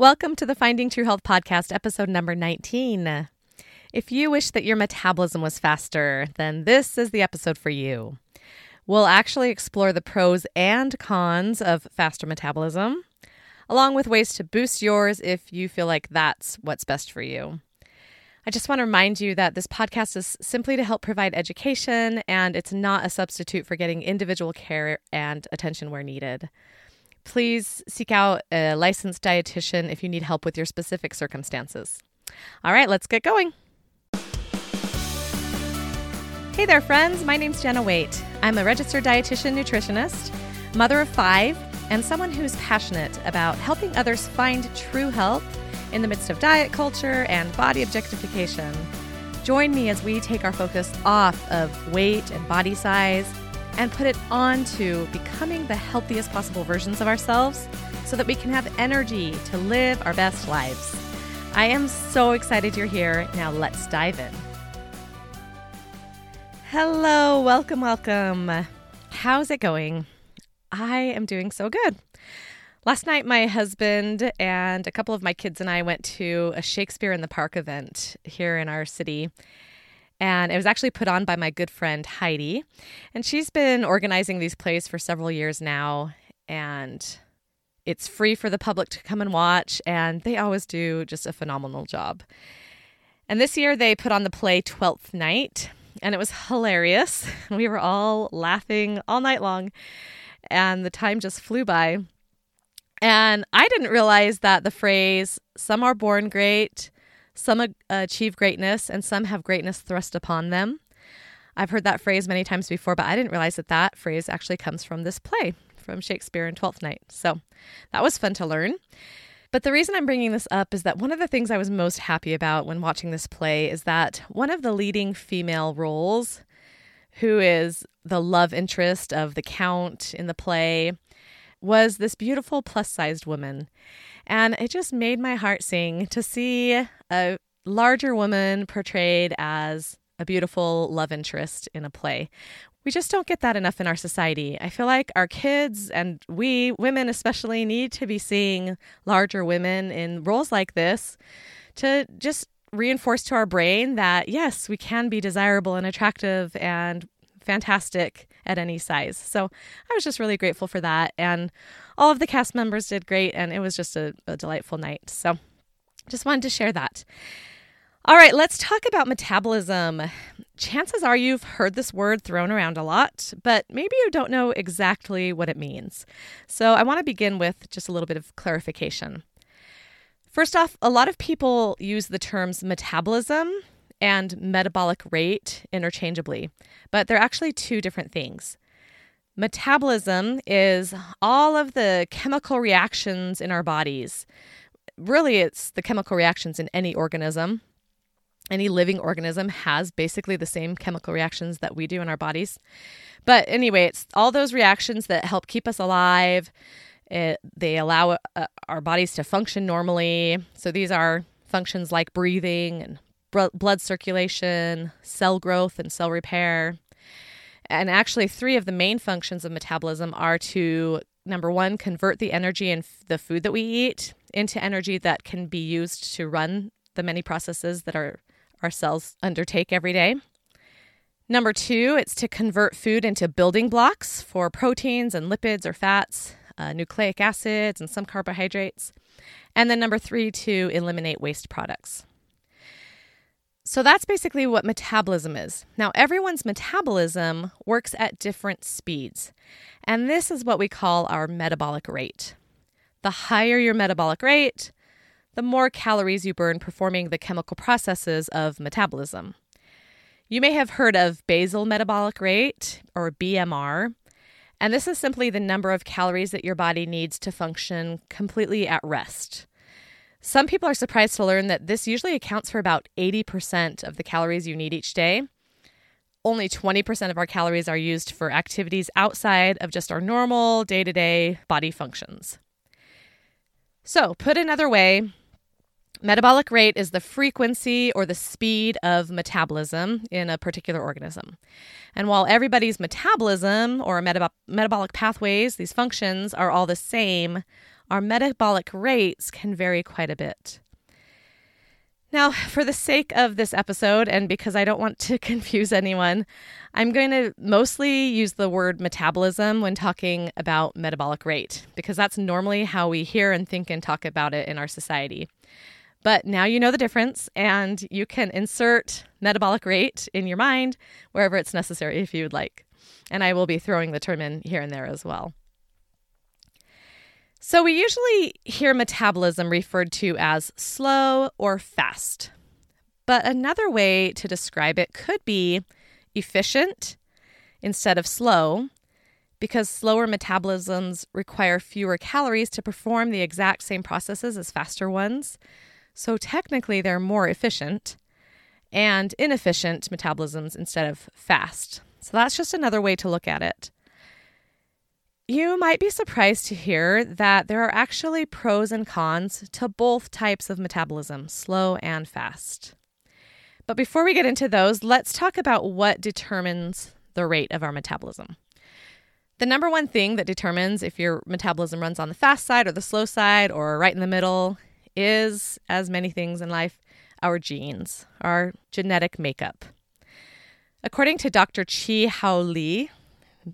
Welcome to the Finding True Health podcast, episode number 19. If you wish that your metabolism was faster, then this is the episode for you. We'll actually explore the pros and cons of faster metabolism, along with ways to boost yours if you feel like that's what's best for you. I just want to remind you that this podcast is simply to help provide education, and it's not a substitute for getting individual care and attention where needed. Please seek out a licensed dietitian if you need help with your specific circumstances. All right, let's get going. Hey there, friends. My name's Jenna Waite. I'm a registered dietitian nutritionist, mother of 5, and someone who's passionate about helping others find true health in the midst of diet culture and body objectification. Join me as we take our focus off of weight and body size and put it on to becoming the healthiest possible versions of ourselves so that we can have energy to live our best lives. I am so excited you're here. Now let's dive in. Hello, welcome, welcome. How's it going? I am doing so good. Last night, my husband and a couple of my kids and I went to a Shakespeare in the Park event here in our city. And it was actually put on by my good friend, Heidi. And she's been organizing these plays for several years now. And it's free for the public to come and watch. And they always do just a phenomenal job. And this year, they put on the play Twelfth Night. And it was hilarious. We were all laughing all night long. And the time just flew by. And I didn't realize that the phrase, some are born great, some achieve greatness, and some have greatness thrust upon them. I've heard that phrase many times before, but I didn't realize that that phrase actually comes from this play, from Shakespeare in Twelfth Night. So that was fun to learn. But the reason I'm bringing this up is that one of the things I was most happy about when watching this play is that one of the leading female roles, who is the love interest of the Count in the play, was this beautiful plus-sized woman. And it just made my heart sing to see a larger woman portrayed as a beautiful love interest in a play. We just don't get that enough in our society. I feel like our kids and we, women especially, need to be seeing larger women in roles like this to just reinforce to our brain that, yes, we can be desirable and attractive and fantastic at any size. So I was just really grateful for that. And all of the cast members did great. And it was just a delightful night. So just wanted to share that. All right, let's talk about metabolism. Chances are you've heard this word thrown around a lot, but maybe you don't know exactly what it means. So I want to begin with just a little bit of clarification. First off, a lot of people use the terms metabolism and metabolic rate interchangeably, but they're actually two different things. Metabolism is all of the chemical reactions in our bodies. Really, it's the chemical reactions in any organism. Any living organism has basically the same chemical reactions that we do in our bodies. But anyway, it's all those reactions that help keep us alive. They allow our bodies to function normally. So these are functions like breathing and blood circulation, cell growth, and cell repair. And actually, 3 of the main functions of metabolism are to, number 1, convert the energy in the food that we eat into energy that can be used to run the many processes that our cells undertake every day. Number 2, it's to convert food into building blocks for proteins and lipids or fats, nucleic acids, and some carbohydrates. And then number 3, to eliminate waste products. So that's basically what metabolism is. Now, everyone's metabolism works at different speeds, and this is what we call our metabolic rate. The higher your metabolic rate, the more calories you burn performing the chemical processes of metabolism. You may have heard of basal metabolic rate, or BMR, and this is simply the number of calories that your body needs to function completely at rest. Some people are surprised to learn that this usually accounts for about 80% of the calories you need each day. Only 20% of our calories are used for activities outside of just our normal day-to-day body functions. So, put another way, metabolic rate is the frequency or the speed of metabolism in a particular organism. And while everybody's metabolism or metabolic pathways, these functions, are all the same, our metabolic rates can vary quite a bit. Now, for the sake of this episode, and because I don't want to confuse anyone, I'm going to mostly use the word metabolism when talking about metabolic rate, because that's normally how we hear and think and talk about it in our society. But now you know the difference, and you can insert metabolic rate in your mind wherever it's necessary if you would like. And I will be throwing the term in here and there as well. So we usually hear metabolism referred to as slow or fast, but another way to describe it could be efficient instead of slow, because slower metabolisms require fewer calories to perform the exact same processes as faster ones. So technically they're more efficient, and inefficient metabolisms instead of fast. So that's just another way to look at it. You might be surprised to hear that there are actually pros and cons to both types of metabolism, slow and fast. But before we get into those, let's talk about what determines the rate of our metabolism. The number one thing that determines if your metabolism runs on the fast side or the slow side or right in the middle is, as many things in life, our genes, our genetic makeup. According to Dr. Chi Hao Li,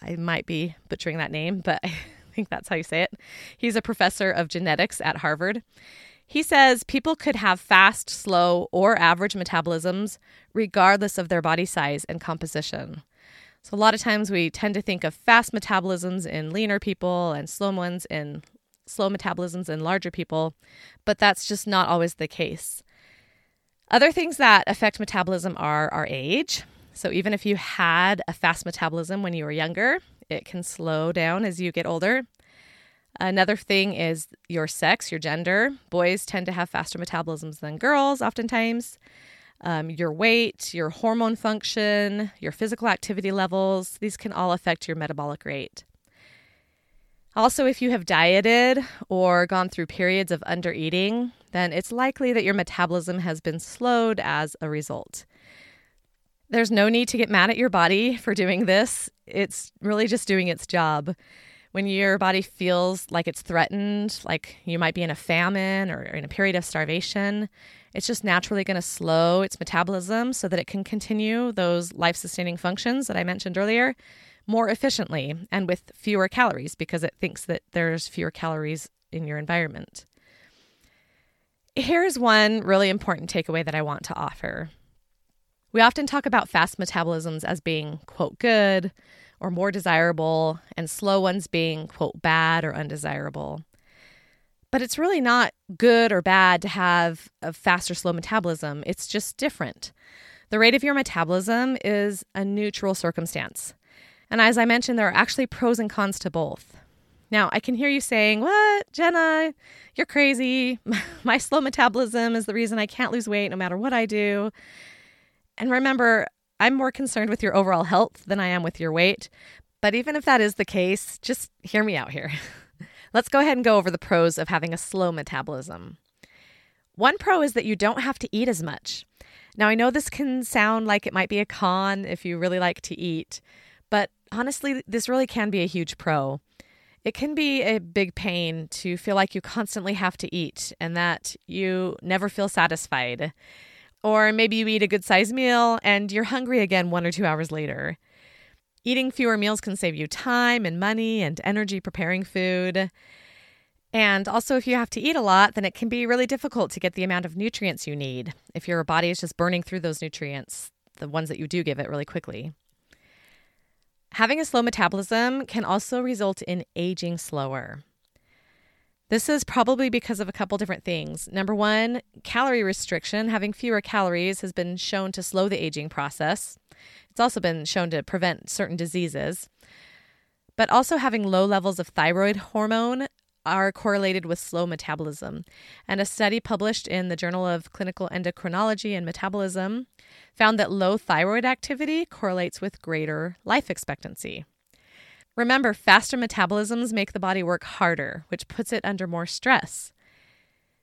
I might be butchering that name, but I think that's how you say it. He's a professor of genetics at Harvard. He says people could have fast, slow, or average metabolisms regardless of their body size and composition. So a lot of times we tend to think of fast metabolisms in leaner people and slow metabolisms in larger people, but that's just not always the case. Other things that affect metabolism are our age. So even if you had a fast metabolism when you were younger, it can slow down as you get older. Another thing is your sex, your gender. Boys tend to have faster metabolisms than girls oftentimes. Your weight, your hormone function, your physical activity levels, these can all affect your metabolic rate. Also, if you have dieted or gone through periods of undereating, then it's likely that your metabolism has been slowed as a result. There's no need to get mad at your body for doing this. It's really just doing its job. When your body feels like it's threatened, like you might be in a famine or in a period of starvation, it's just naturally going to slow its metabolism so that it can continue those life-sustaining functions that I mentioned earlier more efficiently and with fewer calories because it thinks that there's fewer calories in your environment. Here's one really important takeaway that I want to offer. We often talk about fast metabolisms as being, quote, good or more desirable, and slow ones being, quote, bad or undesirable. But it's really not good or bad to have a fast or slow metabolism. It's just different. The rate of your metabolism is a neutral circumstance. And as I mentioned, there are actually pros and cons to both. Now, I can hear you saying, what, Jenna, you're crazy. My slow metabolism is the reason I can't lose weight no matter what I do. And remember, I'm more concerned with your overall health than I am with your weight. But even if that is the case, just hear me out here. Let's go ahead and go over the pros of having a slow metabolism. One pro is that you don't have to eat as much. Now, I know this can sound like it might be a con if you really like to eat, but honestly, this really can be a huge pro. It can be a big pain to feel like you constantly have to eat and that you never feel satisfied. Or maybe you eat a good-sized meal and you're hungry again 1 or 2 hours later. Eating fewer meals can save you time and money and energy preparing food. And also, if you have to eat a lot, then it can be really difficult to get the amount of nutrients you need if your body is just burning through those nutrients, the ones that you do give it, really quickly. Having a slow metabolism can also result in aging slower. This is probably because of a couple different things. Number one, calorie restriction. Having fewer calories has been shown to slow the aging process. It's also been shown to prevent certain diseases. But also having low levels of thyroid hormone are correlated with slow metabolism. And a study published in the Journal of Clinical Endocrinology and Metabolism found that low thyroid activity correlates with greater life expectancy. Remember, faster metabolisms make the body work harder, which puts it under more stress.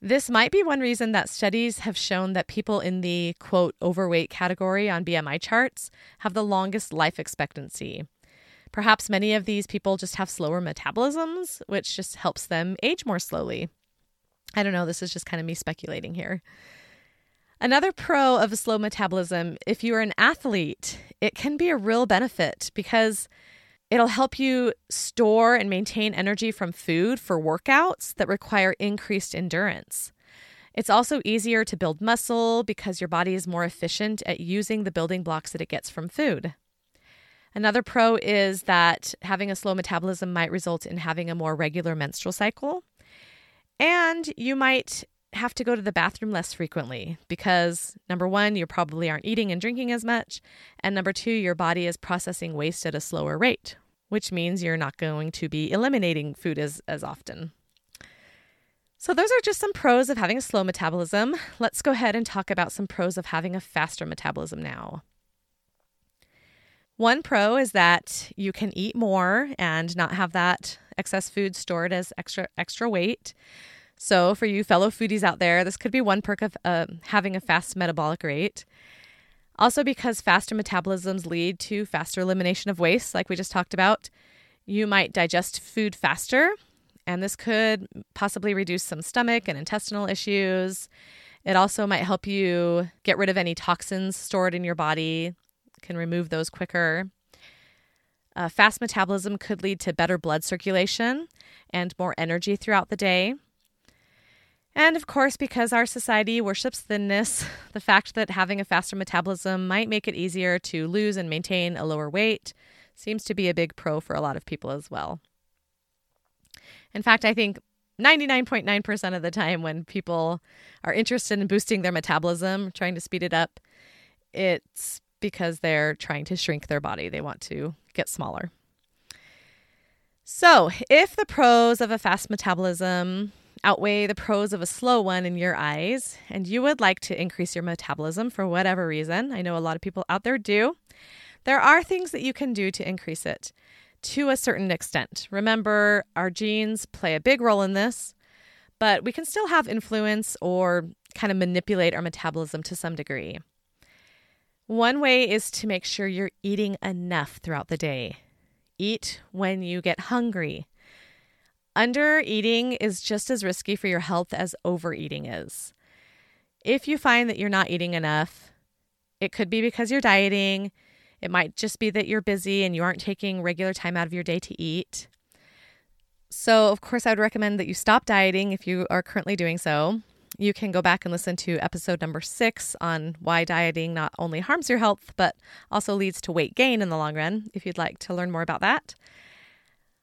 This might be one reason that studies have shown that people in the, quote, overweight category on BMI charts have the longest life expectancy, Perhaps many of these people just have slower metabolisms, which just helps them age more slowly. I don't know. This is just kind of me speculating here. Another pro of a slow metabolism, if you're an athlete, it can be a real benefit because it'll help you store and maintain energy from food for workouts that require increased endurance. It's also easier to build muscle because your body is more efficient at using the building blocks that it gets from food. Another pro is that having a slow metabolism might result in having a more regular menstrual cycle. And you might have to go to the bathroom less frequently because, number one, you probably aren't eating and drinking as much. And number two, your body is processing waste at a slower rate, which means you're not going to be eliminating food as often. So those are just some pros of having a slow metabolism. Let's go ahead and talk about some pros of having a faster metabolism now. One pro is that you can eat more and not have that excess food stored as extra weight. So for you fellow foodies out there, this could be one perk of having a fast metabolic rate. Also, because faster metabolisms lead to faster elimination of waste, like we just talked about, you might digest food faster, and this could possibly reduce some stomach and intestinal issues. It also might help you get rid of any toxins stored in your body. Can remove those quicker. Fast metabolism could lead to better blood circulation and more energy throughout the day. And of course, because our society worships thinness, the fact that having a faster metabolism might make it easier to lose and maintain a lower weight seems to be a big pro for a lot of people as well. In fact, I think 99.9% of the time when people are interested in boosting their metabolism, trying to speed it up, it's because they're trying to shrink their body. They want to get smaller. So if the pros of a fast metabolism outweigh the pros of a slow one in your eyes, and you would like to increase your metabolism for whatever reason, I know a lot of people out there do, there are things that you can do to increase it to a certain extent. Remember, our genes play a big role in this, but we can still have influence or kind of manipulate our metabolism to some degree. One way is to make sure you're eating enough throughout the day. Eat when you get hungry. Under-eating is just as risky for your health as overeating is. If you find that you're not eating enough, it could be because you're dieting. It might just be that you're busy and you aren't taking regular time out of your day to eat. So, of course, I would recommend that you stop dieting if you are currently doing so. You can go back and listen to episode number 6 on why dieting not only harms your health, but also leads to weight gain in the long run, if you'd like to learn more about that.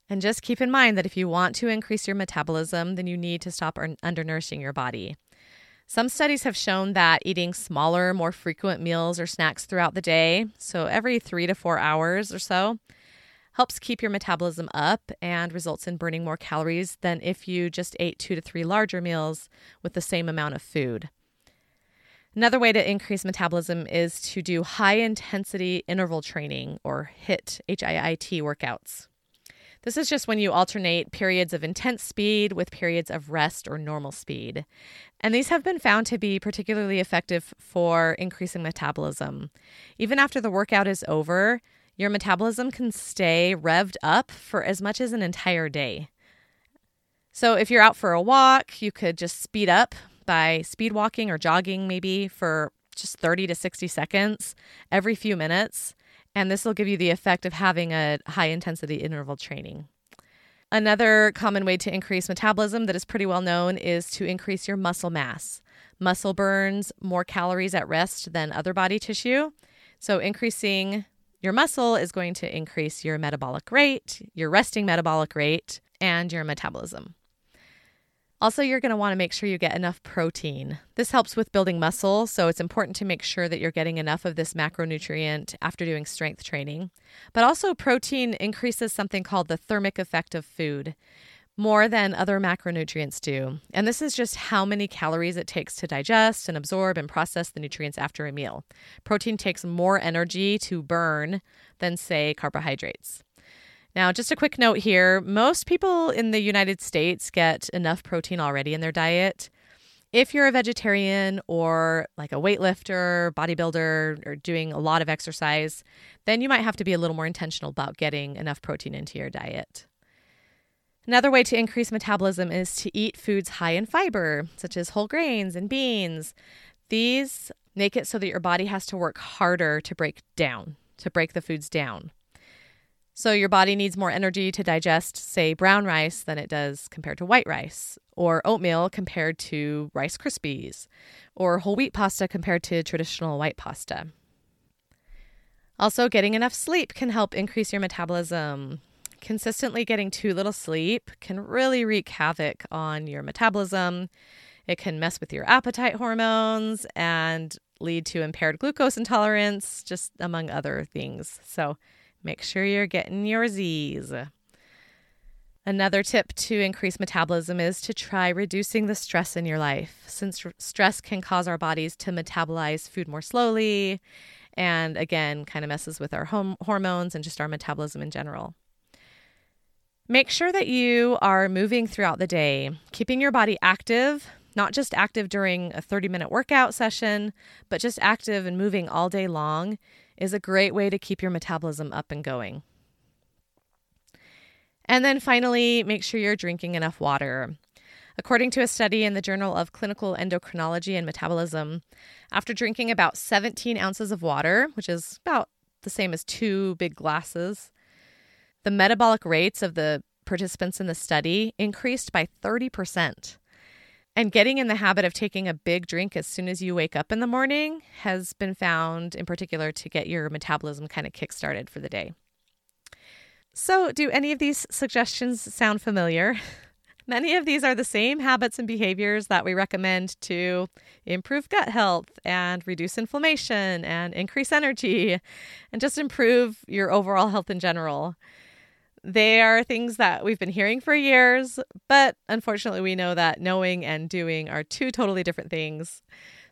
And just keep in mind that if you want to increase your metabolism, then you need to stop undernourishing your body. Some studies have shown that eating smaller, more frequent meals or snacks throughout the day, so every 3 to 4 hours or so, helps keep your metabolism up and results in burning more calories than if you just ate 2 to 3 larger meals with the same amount of food. Another way to increase metabolism is to do high-intensity interval training, or HIIT, H-I-I-T workouts. This is just when you alternate periods of intense speed with periods of rest or normal speed. And these have been found to be particularly effective for increasing metabolism. Even after the workout is over, your metabolism can stay revved up for as much as an entire day. So if you're out for a walk, you could just speed up by speed walking or jogging maybe for just 30 to 60 seconds every few minutes. And this will give you the effect of having a high intensity interval training. Another common way to increase metabolism that is pretty well known is to increase your muscle mass. Muscle burns more calories at rest than other body tissue. So increasing your muscle is going to increase your metabolic rate, your resting metabolic rate, and your metabolism. Also, you're going to want to make sure you get enough protein. This helps with building muscle, so it's important to make sure that you're getting enough of this macronutrient after doing strength training. But also, protein increases something called the thermic effect of food more than other macronutrients do. And this is just how many calories it takes to digest and absorb and process the nutrients after a meal. Protein takes more energy to burn than, say, carbohydrates. Now, just a quick note here. Most people in the United States get enough protein already in their diet. If you're a vegetarian or like a weightlifter, bodybuilder, or doing a lot of exercise, then you might have to be a little more intentional about getting enough protein into your diet. Another way to increase metabolism is to eat foods high in fiber, such as whole grains and beans. These make it so that your body has to work harder to break the foods down. So your body needs more energy to digest, say, brown rice than it does compared to white rice, or oatmeal compared to Rice Krispies, or whole wheat pasta compared to traditional white pasta. Also, getting enough sleep can help increase your metabolism. Consistently getting too little sleep can really wreak havoc on your metabolism. It can mess with your appetite hormones and lead to impaired glucose intolerance, just among other things. So make sure you're getting your Z's. Another tip to increase metabolism is to try reducing the stress in your life, since stress can cause our bodies to metabolize food more slowly and, again, kind of messes with our hormones and just our metabolism in general. Make sure that you are moving throughout the day, keeping your body active, not just active during a 30-minute workout session, but just active and moving all day long is a great way to keep your metabolism up and going. And then finally, make sure you're drinking enough water. According to a study in the Journal of Clinical Endocrinology and Metabolism, after drinking about 17 ounces of water, which is about the same as 2 big glasses, the metabolic rates of the participants in the study increased by 30%. And getting in the habit of taking a big drink as soon as you wake up in the morning has been found in particular to get your metabolism kind of kickstarted for the day. So do any of these suggestions sound familiar? Many of these are the same habits and behaviors that we recommend to improve gut health and reduce inflammation and increase energy and just improve your overall health in general. They are things that we've been hearing for years, but unfortunately we know that knowing and doing are 2 totally different things.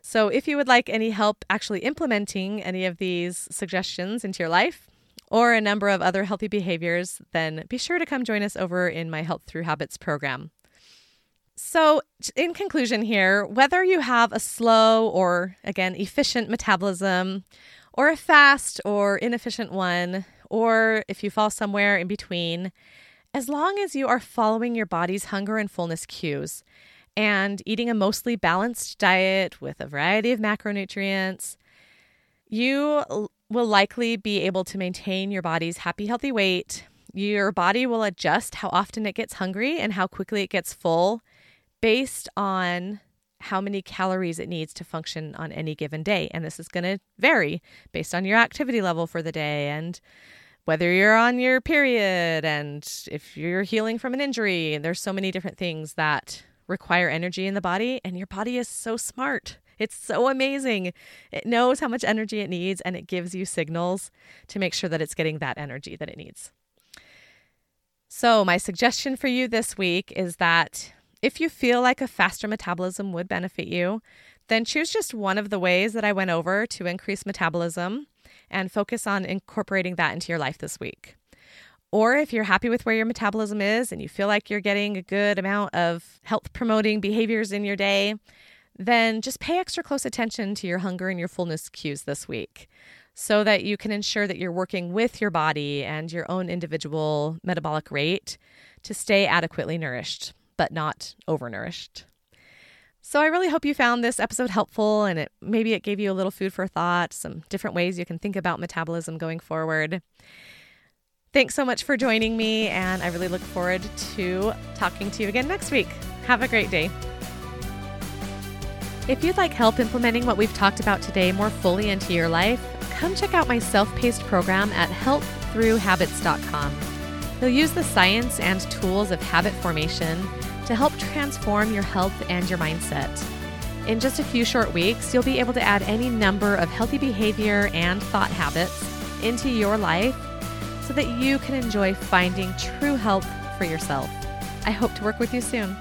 So if you would like any help actually implementing any of these suggestions into your life or a number of other healthy behaviors, then be sure to come join us over in my Health Through Habits program. So in conclusion here, whether you have a slow or, again, efficient metabolism or a fast or inefficient one, or if you fall somewhere in between, as long as you are following your body's hunger and fullness cues and eating a mostly balanced diet with a variety of macronutrients, you will likely be able to maintain your body's happy, healthy weight. Your body will adjust how often it gets hungry and how quickly it gets full based on how many calories it needs to function on any given day. And this is going to vary based on your activity level for the day and whether you're on your period and if you're healing from an injury. There's so many different things that require energy in the body, and your body is so smart. It's so amazing. It knows how much energy it needs, and it gives you signals to make sure that it's getting that energy that it needs. So my suggestion for you this week is that if you feel like a faster metabolism would benefit you, then choose just one of the ways that I went over to increase metabolism and focus on incorporating that into your life this week. Or if you're happy with where your metabolism is and you feel like you're getting a good amount of health-promoting behaviors in your day, then just pay extra close attention to your hunger and your fullness cues this week so that you can ensure that you're working with your body and your own individual metabolic rate to stay adequately nourished, but not overnourished. So I really hope you found this episode helpful, and maybe it gave you a little food for thought, some different ways you can think about metabolism going forward. Thanks so much for joining me, and I really look forward to talking to you again next week. Have a great day. If you'd like help implementing what we've talked about today more fully into your life, come check out my self-paced program at healththroughhabits.com. You'll use the science and tools of habit formation to help transform your health and your mindset. In just a few short weeks, you'll be able to add any number of healthy behavior and thought habits into your life so that you can enjoy finding true health for yourself. I hope to work with you soon.